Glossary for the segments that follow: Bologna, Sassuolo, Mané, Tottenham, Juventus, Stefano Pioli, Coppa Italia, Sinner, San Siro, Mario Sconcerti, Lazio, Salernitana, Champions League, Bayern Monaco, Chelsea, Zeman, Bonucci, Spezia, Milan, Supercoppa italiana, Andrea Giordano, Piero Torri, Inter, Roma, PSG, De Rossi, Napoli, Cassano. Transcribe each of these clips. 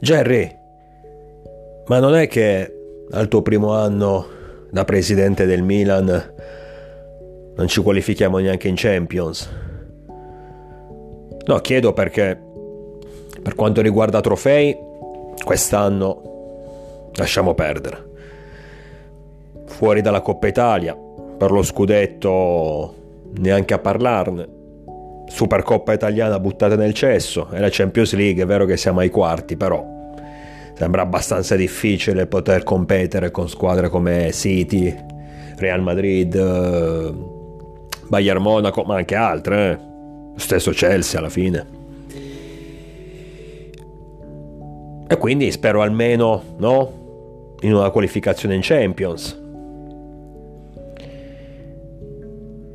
Gerry, ma non è che al tuo primo anno da presidente del Milan non ci qualifichiamo neanche in Champions? No, chiedo perché per quanto riguarda trofei quest'anno lasciamo perdere, fuori dalla Coppa Italia, per lo scudetto neanche a parlarne, Supercoppa italiana buttata nel cesso, e la Champions League è vero che siamo ai quarti, però sembra abbastanza difficile poter competere con squadre come City, Real Madrid, Bayern Monaco, ma anche altre, stesso Chelsea alla fine. E quindi spero almeno, no, in una qualificazione in Champions.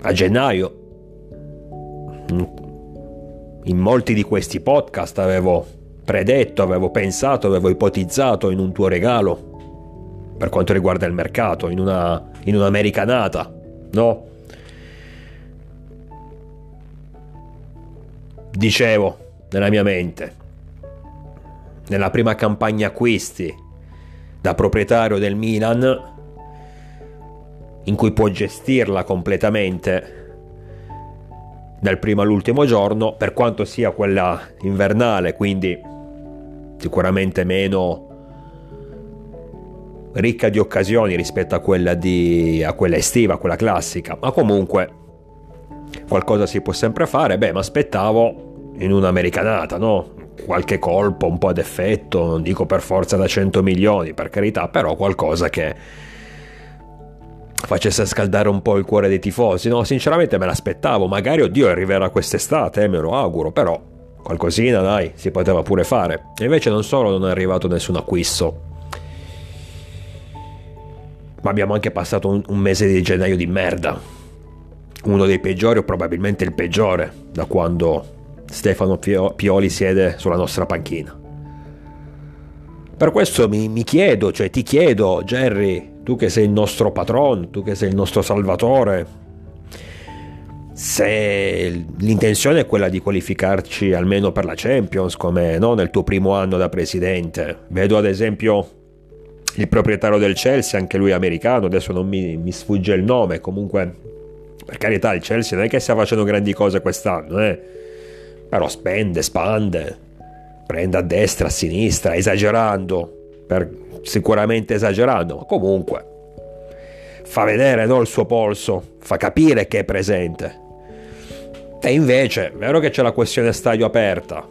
A gennaio in molti di questi podcast avevo predetto, avevo pensato, avevo ipotizzato in un tuo regalo per quanto riguarda il mercato, in un'americanata, no? Dicevo nella mia mente, nella prima campagna acquisti da proprietario del Milan, in cui può gestirla completamente dal primo all'ultimo giorno, per quanto sia quella invernale, quindi sicuramente meno ricca di occasioni rispetto a quella estiva, a quella classica, ma comunque qualcosa si può sempre fare. Beh, mi aspettavo in un'americanata, no? Qualche colpo un po' ad effetto, non dico per forza da 100 milioni, per carità, però qualcosa che facesse scaldare un po' il cuore dei tifosi, no? Sinceramente me l'aspettavo, magari, oddio, arriverà quest'estate, me lo auguro, però qualcosina, dai, si poteva pure fare. E invece non solo non è arrivato nessun acquisto, ma abbiamo anche passato un mese di gennaio di merda, uno dei peggiori o probabilmente il peggiore da quando Stefano Pioli siede sulla nostra panchina. Per questo mi chiedo, cioè ti chiedo, Gerry, tu che sei il nostro patron, tu che sei il nostro salvatore, se l'intenzione è quella di qualificarci almeno per la Champions, come, no, nel tuo primo anno da presidente. Vedo ad esempio il proprietario del Chelsea, anche lui americano, adesso non mi sfugge il nome, comunque per carità il Chelsea non è che stia facendo grandi cose quest'anno, però spende, spande, prende a destra, a sinistra, sicuramente esagerando, ma comunque fa vedere, no, il suo polso, fa capire che è presente. E invece è vero che c'è la questione stadio aperta,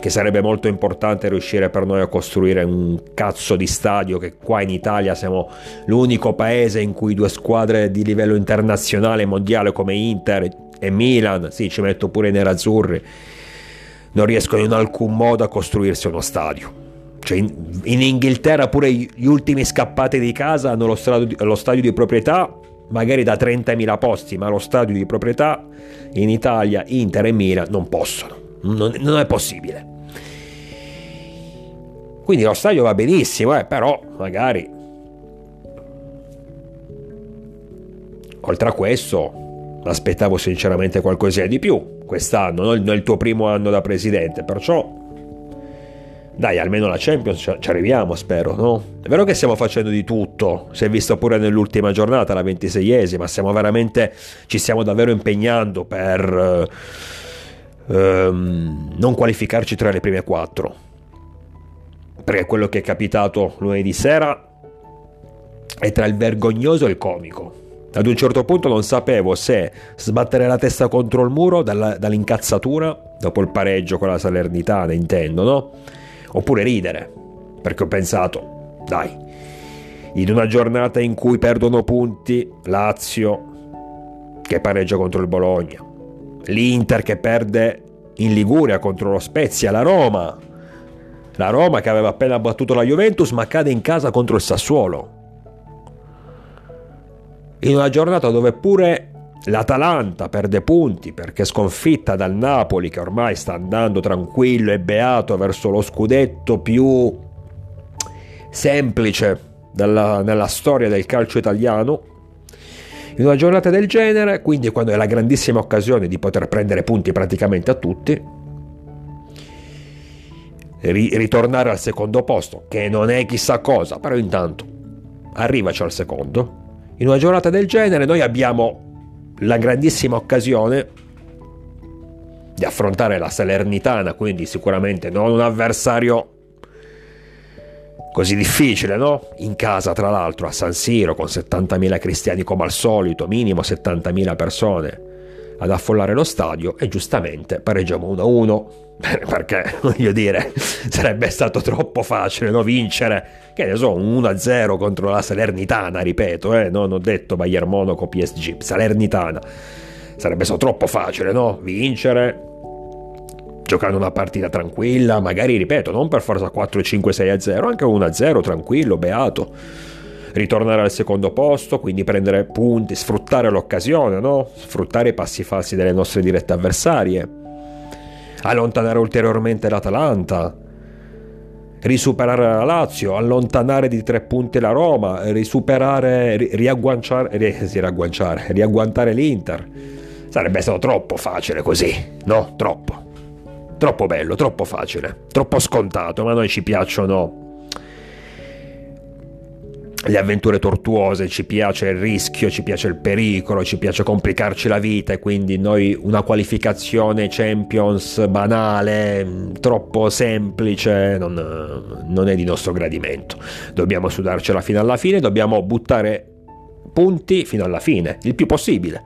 che sarebbe molto importante riuscire per noi a costruire un cazzo di stadio, che qua in Italia siamo l'unico paese in cui due squadre di livello internazionale e mondiale come Inter e Milan, sì, ci metto pure i nerazzurri, non riescono in alcun modo a costruirsi uno stadio. Cioè in Inghilterra pure gli ultimi scappati di casa hanno lo stadio di proprietà, magari da 30.000 posti, ma lo stadio di proprietà in Italia Inter e Milan non possono, non è possibile. Quindi lo stadio va benissimo, però magari oltre a questo aspettavo sinceramente qualcosina di più quest'anno, non il tuo primo anno da presidente, perciò dai, almeno la Champions ci arriviamo, spero, no? È vero che stiamo facendo di tutto, si è visto pure nell'ultima giornata, la 26esima, ci stiamo davvero impegnando per non qualificarci tra le prime 4, perché quello che è capitato lunedì sera è tra il vergognoso e il comico. Ad un certo punto non sapevo se sbattere la testa contro il muro dall'incazzatura, dopo il pareggio con la Salernitana intendo, no? Oppure ridere, perché ho pensato, dai, in una giornata in cui perdono punti Lazio che pareggia contro il Bologna, l'Inter che perde in Liguria contro lo Spezia, la Roma che aveva appena battuto la Juventus ma cade in casa contro il Sassuolo, in una giornata dove pure l'Atalanta perde punti perché sconfitta dal Napoli, che ormai sta andando tranquillo e beato verso lo scudetto più semplice nella storia del calcio italiano. In una giornata del genere, quindi quando è la grandissima occasione di poter prendere punti praticamente a tutti, ritornare al secondo posto, che non è chissà cosa, però intanto arrivaci al secondo. In una giornata del genere noi abbiamo la grandissima occasione di affrontare la Salernitana, quindi sicuramente non un avversario così difficile, no? In casa, tra l'altro, a San Siro, con 70.000 cristiani come al solito, minimo 70.000 persone ad affollare lo stadio, e giustamente pareggiamo 1-1, perché, voglio dire, sarebbe stato troppo facile, no? Vincere, che ne so, un 1-0 contro la Salernitana, ripeto, non ho detto Bayern Monaco, PSG, Salernitana. Sarebbe stato troppo facile, no? Vincere giocando una partita tranquilla, magari, ripeto, non per forza 4-5-6-0, anche 1-0 tranquillo, beato, ritornare al secondo posto, quindi prendere punti, sfruttare l'occasione, no? Sfruttare i passi falsi delle nostre dirette avversarie, allontanare ulteriormente l'Atalanta, risuperare la Lazio, allontanare di 3 punti la Roma, riagguantare l'Inter. Sarebbe stato troppo facile così, no? Troppo bello, troppo facile, troppo scontato, ma a noi ci piacciono le avventure tortuose, ci piace il rischio, ci piace il pericolo, ci piace complicarci la vita, e quindi noi una qualificazione Champions banale, troppo semplice, non è di nostro gradimento. Dobbiamo sudarcela fino alla fine, dobbiamo buttare punti fino alla fine, il più possibile,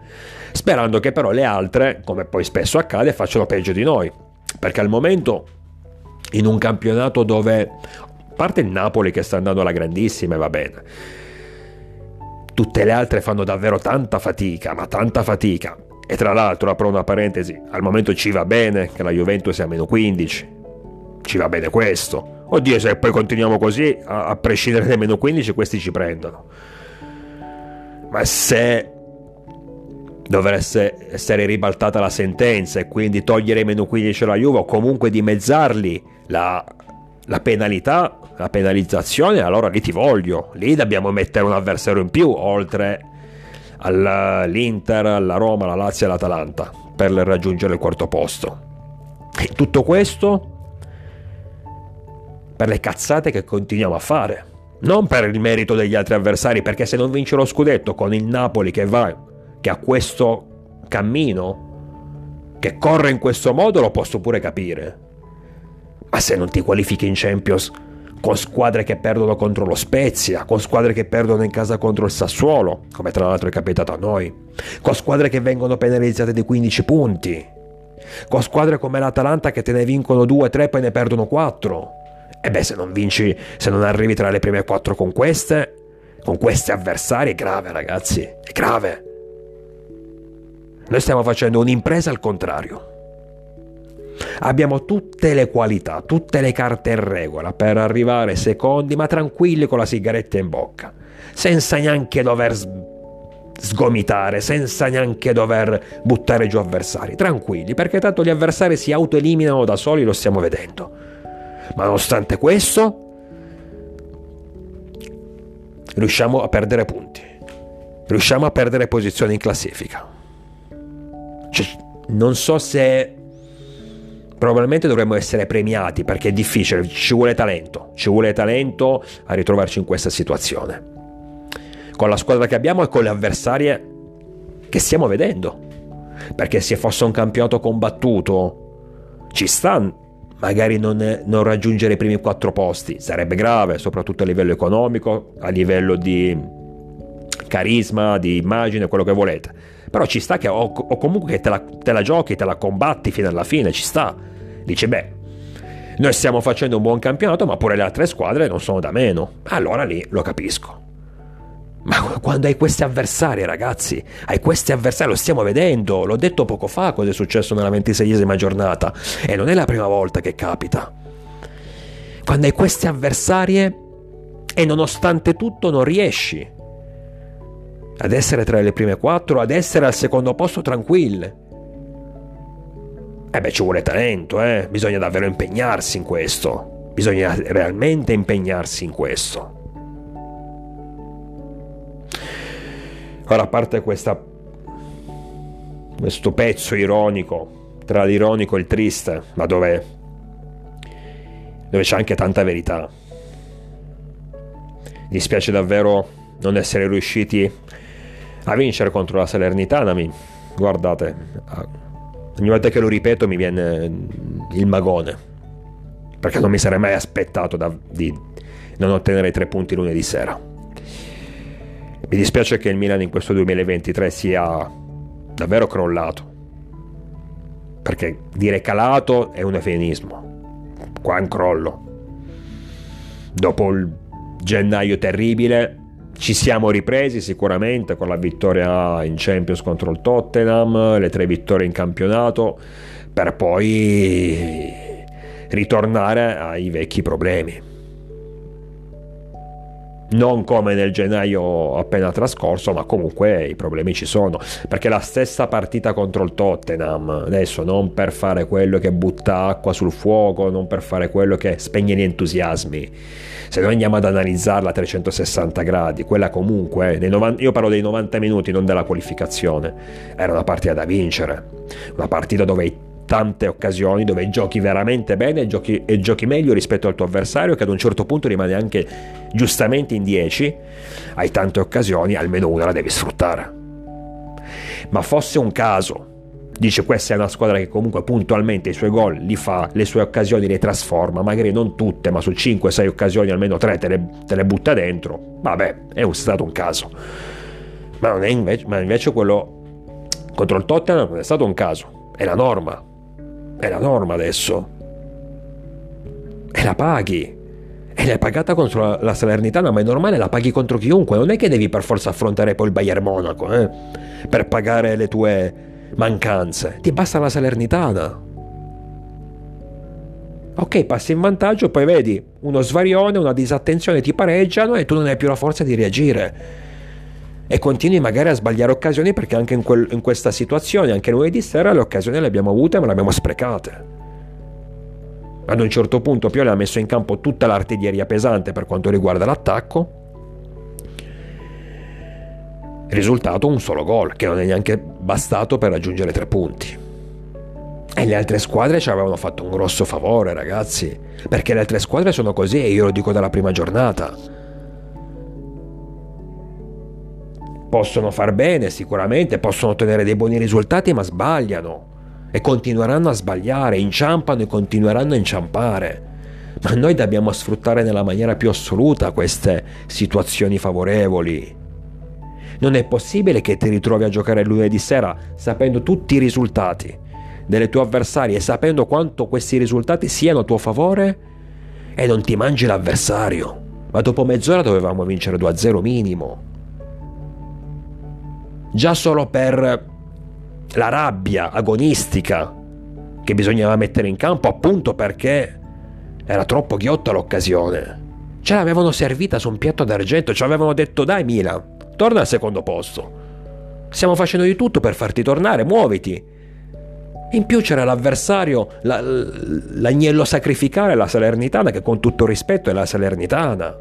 sperando che però le altre, come poi spesso accade, facciano peggio di noi. Perché al momento, in un campionato dove, a parte il Napoli che sta andando alla grandissima e va bene, tutte le altre fanno davvero tanta fatica, ma tanta fatica. E tra l'altro, apro una parentesi, al momento ci va bene che la Juventus sia a meno 15, ci va bene questo. Oddio, se poi continuiamo così, a prescindere dai meno 15, questi ci prendono. Ma se dovesse essere ribaltata la sentenza e quindi togliere i meno 15 alla Juve, o comunque dimezzarli la penalità, la penalizzazione, allora lì ti voglio, lì dobbiamo mettere un avversario in più, oltre all'Inter, alla Roma, alla Lazio e all'Atalanta, per raggiungere il 4° posto. E tutto questo per le cazzate che continuiamo a fare, non per il merito degli altri avversari, perché se non vince lo scudetto con il Napoli che ha questo cammino, che corre in questo modo, lo posso pure capire. Ma se non ti qualifichi in Champions con squadre che perdono contro lo Spezia, con squadre che perdono in casa contro il Sassuolo, come tra l'altro è capitato a noi, con squadre che vengono penalizzate di 15 punti, con squadre come l'Atalanta che te ne vincono 2-3 poi ne perdono 4, e beh, se non vinci, se non arrivi tra le prime 4 con questi avversari, è grave, ragazzi, è grave. Noi stiamo facendo un'impresa al contrario. Abbiamo tutte le qualità, tutte le carte in regola per arrivare secondi, ma tranquilli, con la sigaretta in bocca, senza neanche dover sgomitare, senza neanche dover buttare giù avversari, tranquilli, perché tanto gli avversari si autoeliminano da soli, lo stiamo vedendo. Ma nonostante questo riusciamo a perdere punti, riusciamo a perdere posizioni in classifica. Non so se probabilmente dovremmo essere premiati, perché è difficile, ci vuole talento a ritrovarci in questa situazione, con la squadra che abbiamo e con le avversarie che stiamo vedendo, perché se fosse un campionato combattuto ci sta magari non raggiungere i primi 4 posti, sarebbe grave, soprattutto a livello economico, a livello di carisma, di immagine, quello che volete, però ci sta che o comunque te la giochi, te la combatti fino alla fine, ci sta. Dice, beh, noi stiamo facendo un buon campionato, ma pure le altre squadre non sono da meno, allora lì lo capisco. Ma quando hai questi avversari, ragazzi, lo stiamo vedendo, l'ho detto poco fa cosa è successo nella 26esima giornata, e non è la prima volta che capita. Quando hai queste avversarie e nonostante tutto non riesci ad essere tra le prime 4, ad essere al secondo posto tranquille, ci vuole talento, bisogna davvero impegnarsi in questo, bisogna realmente impegnarsi in questo. Ora, a parte questo pezzo ironico, tra l'ironico e il triste, ma dove dove c'è anche tanta verità. Dispiace davvero non essere riusciti a vincere contro la Salernitana. Guardate, ogni volta che lo ripeto mi viene il magone, perché non mi sarei mai aspettato di non ottenere 3 punti lunedì sera. Mi dispiace che il Milan in questo 2023 sia davvero crollato, perché dire calato è un eufemismo, qua è un crollo. Dopo il gennaio terribile ci siamo ripresi sicuramente con la vittoria in Champions contro il Tottenham, le 3 vittorie in campionato, per poi ritornare ai vecchi problemi, non come nel gennaio appena trascorso, ma comunque i problemi ci sono, perché la stessa partita contro il Tottenham, adesso non per fare quello che butta acqua sul fuoco, non per fare quello che spegne gli entusiasmi, se noi andiamo ad analizzarla a 360 gradi, quella comunque nei 90, io parlo dei 90 minuti, non della qualificazione, era una partita da vincere, una partita dove tante occasioni, dove giochi veramente bene e giochi meglio rispetto al tuo avversario, che ad un certo punto rimane anche giustamente in 10, hai tante occasioni, almeno una la devi sfruttare. Ma fosse un caso, dice, questa è una squadra che comunque puntualmente i suoi gol li fa, le sue occasioni le trasforma, magari non tutte, ma su 5-6 occasioni almeno 3 te le butta dentro, vabbè, è stato un caso. Ma non è invece, ma invece quello contro il Tottenham non è stato un caso, è la norma. È la norma adesso, e la paghi, e l'hai pagata contro la Salernitana, ma è normale, la paghi contro chiunque, non è che devi per forza affrontare poi il Bayern Monaco per pagare le tue mancanze, ti basta la Salernitana. Ok, passi in vantaggio, poi vedi uno svarione, una disattenzione, ti pareggiano e tu non hai più la forza di reagire e continui magari a sbagliare occasioni, perché anche in questa situazione, anche noi di sera, le occasioni le abbiamo avute ma le abbiamo sprecate. Ad un certo punto Pioli ha messo in campo tutta l'artiglieria pesante per quanto riguarda l'attacco, risultato un solo gol che non è neanche bastato per raggiungere 3 punti, e le altre squadre ci avevano fatto un grosso favore, ragazzi, perché le altre squadre sono così, e io lo dico dalla prima giornata. Possono far bene sicuramente, possono ottenere dei buoni risultati, ma sbagliano e continueranno a sbagliare, inciampano e continueranno a inciampare. Ma noi dobbiamo sfruttare nella maniera più assoluta queste situazioni favorevoli. Non è possibile che ti ritrovi a giocare lunedì sera sapendo tutti i risultati delle tue avversarie e sapendo quanto questi risultati siano a tuo favore, e non ti mangi l'avversario. Ma dopo mezz'ora dovevamo vincere 2-0 minimo, già solo per la rabbia agonistica che bisognava mettere in campo, appunto perché era troppo ghiotta l'occasione. Ce l'avevano servita su un piatto d'argento, ci avevano detto: dai Milan, torna al secondo posto, stiamo facendo di tutto per farti tornare, muoviti. In più c'era l'avversario, l'agnello sacrificale, la Salernitana, che con tutto rispetto è la Salernitana,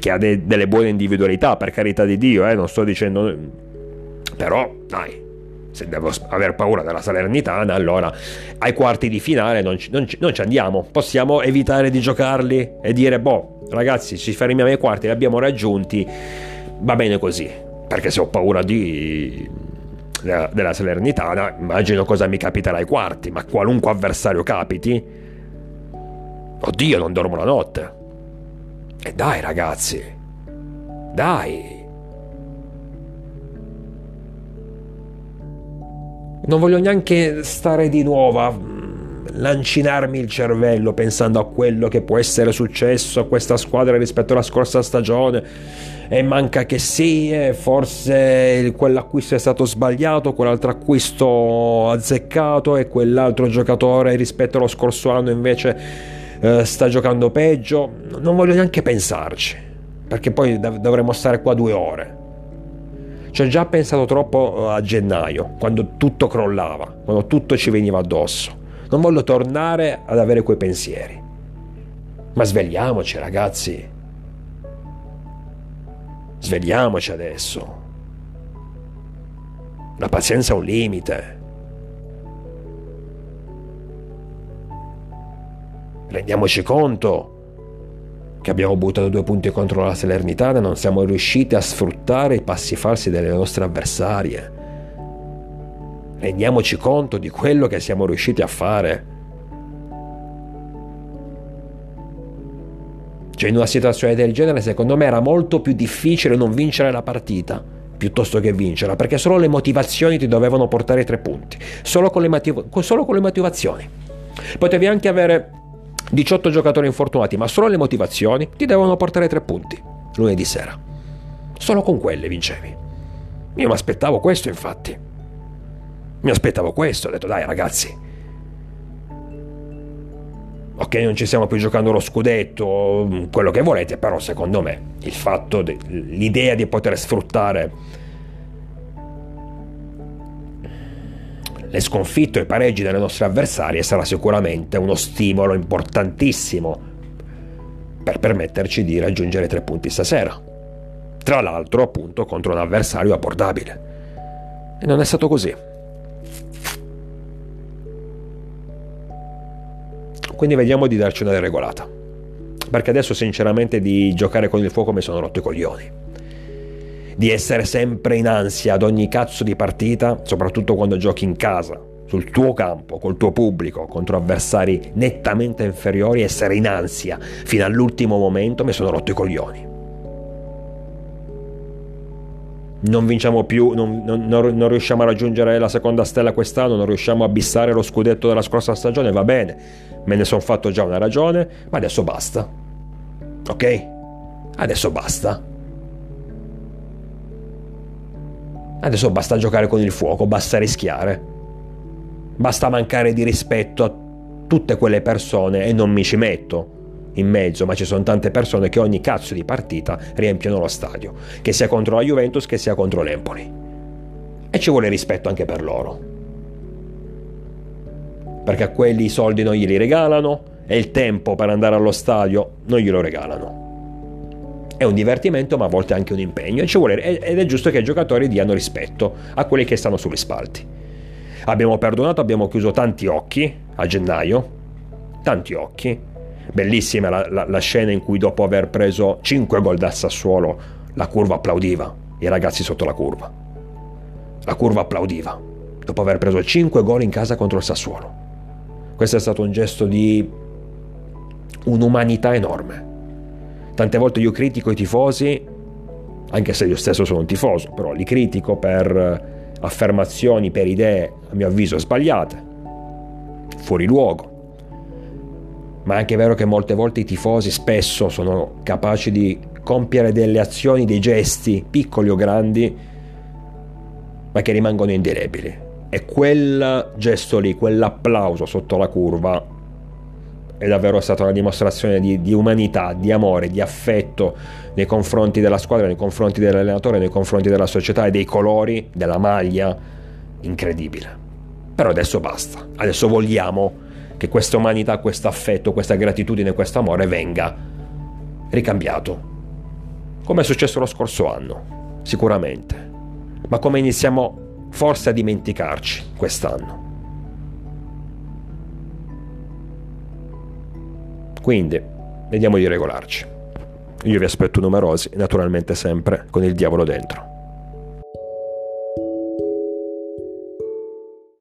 che ha delle buone individualità, per carità di Dio, non sto dicendo, però dai, se devo aver paura della Salernitana, allora ai quarti di finale non ci andiamo, possiamo evitare di giocarli e dire: boh ragazzi, ci fermiamo ai quarti, li abbiamo raggiunti, va bene così, perché se ho paura della Salernitana, immagino cosa mi capiterà ai quarti, ma qualunque avversario capiti, oddio, non dormo la notte. E dai ragazzi, dai, non voglio neanche stare di nuovo a lancinarmi il cervello pensando a quello che può essere successo a questa squadra rispetto alla scorsa stagione, e manca che sì, forse quell'acquisto è stato sbagliato, quell'altro acquisto azzeccato, e quell'altro giocatore rispetto allo scorso anno invece sta giocando peggio. Non voglio neanche pensarci, perché poi dovremmo stare qua 2 ore. Ci ho già pensato troppo a gennaio, quando tutto crollava, quando tutto ci veniva addosso. Non voglio tornare ad avere quei pensieri, ma svegliamoci ragazzi, svegliamoci adesso, la pazienza ha un limite. Rendiamoci conto che abbiamo buttato 2 punti contro la Salernitana e non siamo riusciti a sfruttare i passi falsi delle nostre avversarie. Rendiamoci conto di quello che siamo riusciti a fare. Cioè, in una situazione del genere secondo me era molto più difficile non vincere la partita piuttosto che vincerla, perché solo le motivazioni ti dovevano portare 3 punti, solo con le motivazioni. Potevi anche avere 18 giocatori infortunati, ma solo le motivazioni ti devono portare 3 punti lunedì sera, solo con quelle vincevi. Io mi aspettavo questo, infatti mi aspettavo questo, ho detto dai ragazzi, ok, non ci stiamo più giocando lo scudetto, quello che volete, però secondo me il fatto, l'idea di poter sfruttare le sconfitte e i pareggi delle nostre avversarie sarà sicuramente uno stimolo importantissimo per permetterci di raggiungere 3 punti stasera, tra l'altro appunto contro un avversario abbordabile, e non è stato così. Quindi vediamo di darci una regolata, perché adesso sinceramente di giocare con il fuoco mi sono rotto i coglioni, di essere sempre in ansia ad ogni cazzo di partita, soprattutto quando giochi in casa, sul tuo campo, col tuo pubblico, contro avversari nettamente inferiori, essere in ansia fino all'ultimo momento, mi sono rotto i coglioni. Non vinciamo più, non riusciamo a raggiungere la seconda stella quest'anno, non riusciamo a bissare lo scudetto della scorsa stagione, va bene, me ne sono fatto già una ragione, ma adesso basta, ok? Adesso basta. Adesso basta giocare con il fuoco, basta rischiare, basta mancare di rispetto a tutte quelle persone, e non mi ci metto in mezzo, ma ci sono tante persone che ogni cazzo di partita riempiono lo stadio, che sia contro la Juventus che sia contro l'Empoli, e ci vuole rispetto anche per loro, perché a quelli i soldi non glieli regalano e il tempo per andare allo stadio non glielo regalano. È un divertimento, ma a volte anche un impegno, e ci vuole, ed è giusto che i giocatori diano rispetto a quelli che stanno sugli spalti. Abbiamo perdonato, abbiamo chiuso tanti occhi a gennaio, tanti occhi. Bellissima la scena in cui dopo aver preso 5 gol da Sassuolo la curva applaudiva, i ragazzi sotto la curva applaudiva dopo aver preso 5 gol in casa contro il Sassuolo. Questo è stato un gesto di un'umanità enorme. Tante volte io critico i tifosi, anche se io stesso sono un tifoso, però li critico per affermazioni, per idee a mio avviso sbagliate, fuori luogo. Ma è anche vero che molte volte i tifosi spesso sono capaci di compiere delle azioni, dei gesti, piccoli o grandi, ma che rimangono indelebili. E quel gesto lì, quell'applauso sotto la curva, è davvero stata una dimostrazione di umanità, di amore, di affetto nei confronti della squadra, nei confronti dell'allenatore, nei confronti della società e dei colori, della maglia, incredibile. Però adesso basta, adesso vogliamo che questa umanità, questo affetto, questa gratitudine, questo amore venga ricambiato, come è successo lo scorso anno, sicuramente, ma come iniziamo forse a dimenticarci quest'anno. Quindi, vediamo di regolarci. Io vi aspetto numerosi, naturalmente sempre con il diavolo dentro.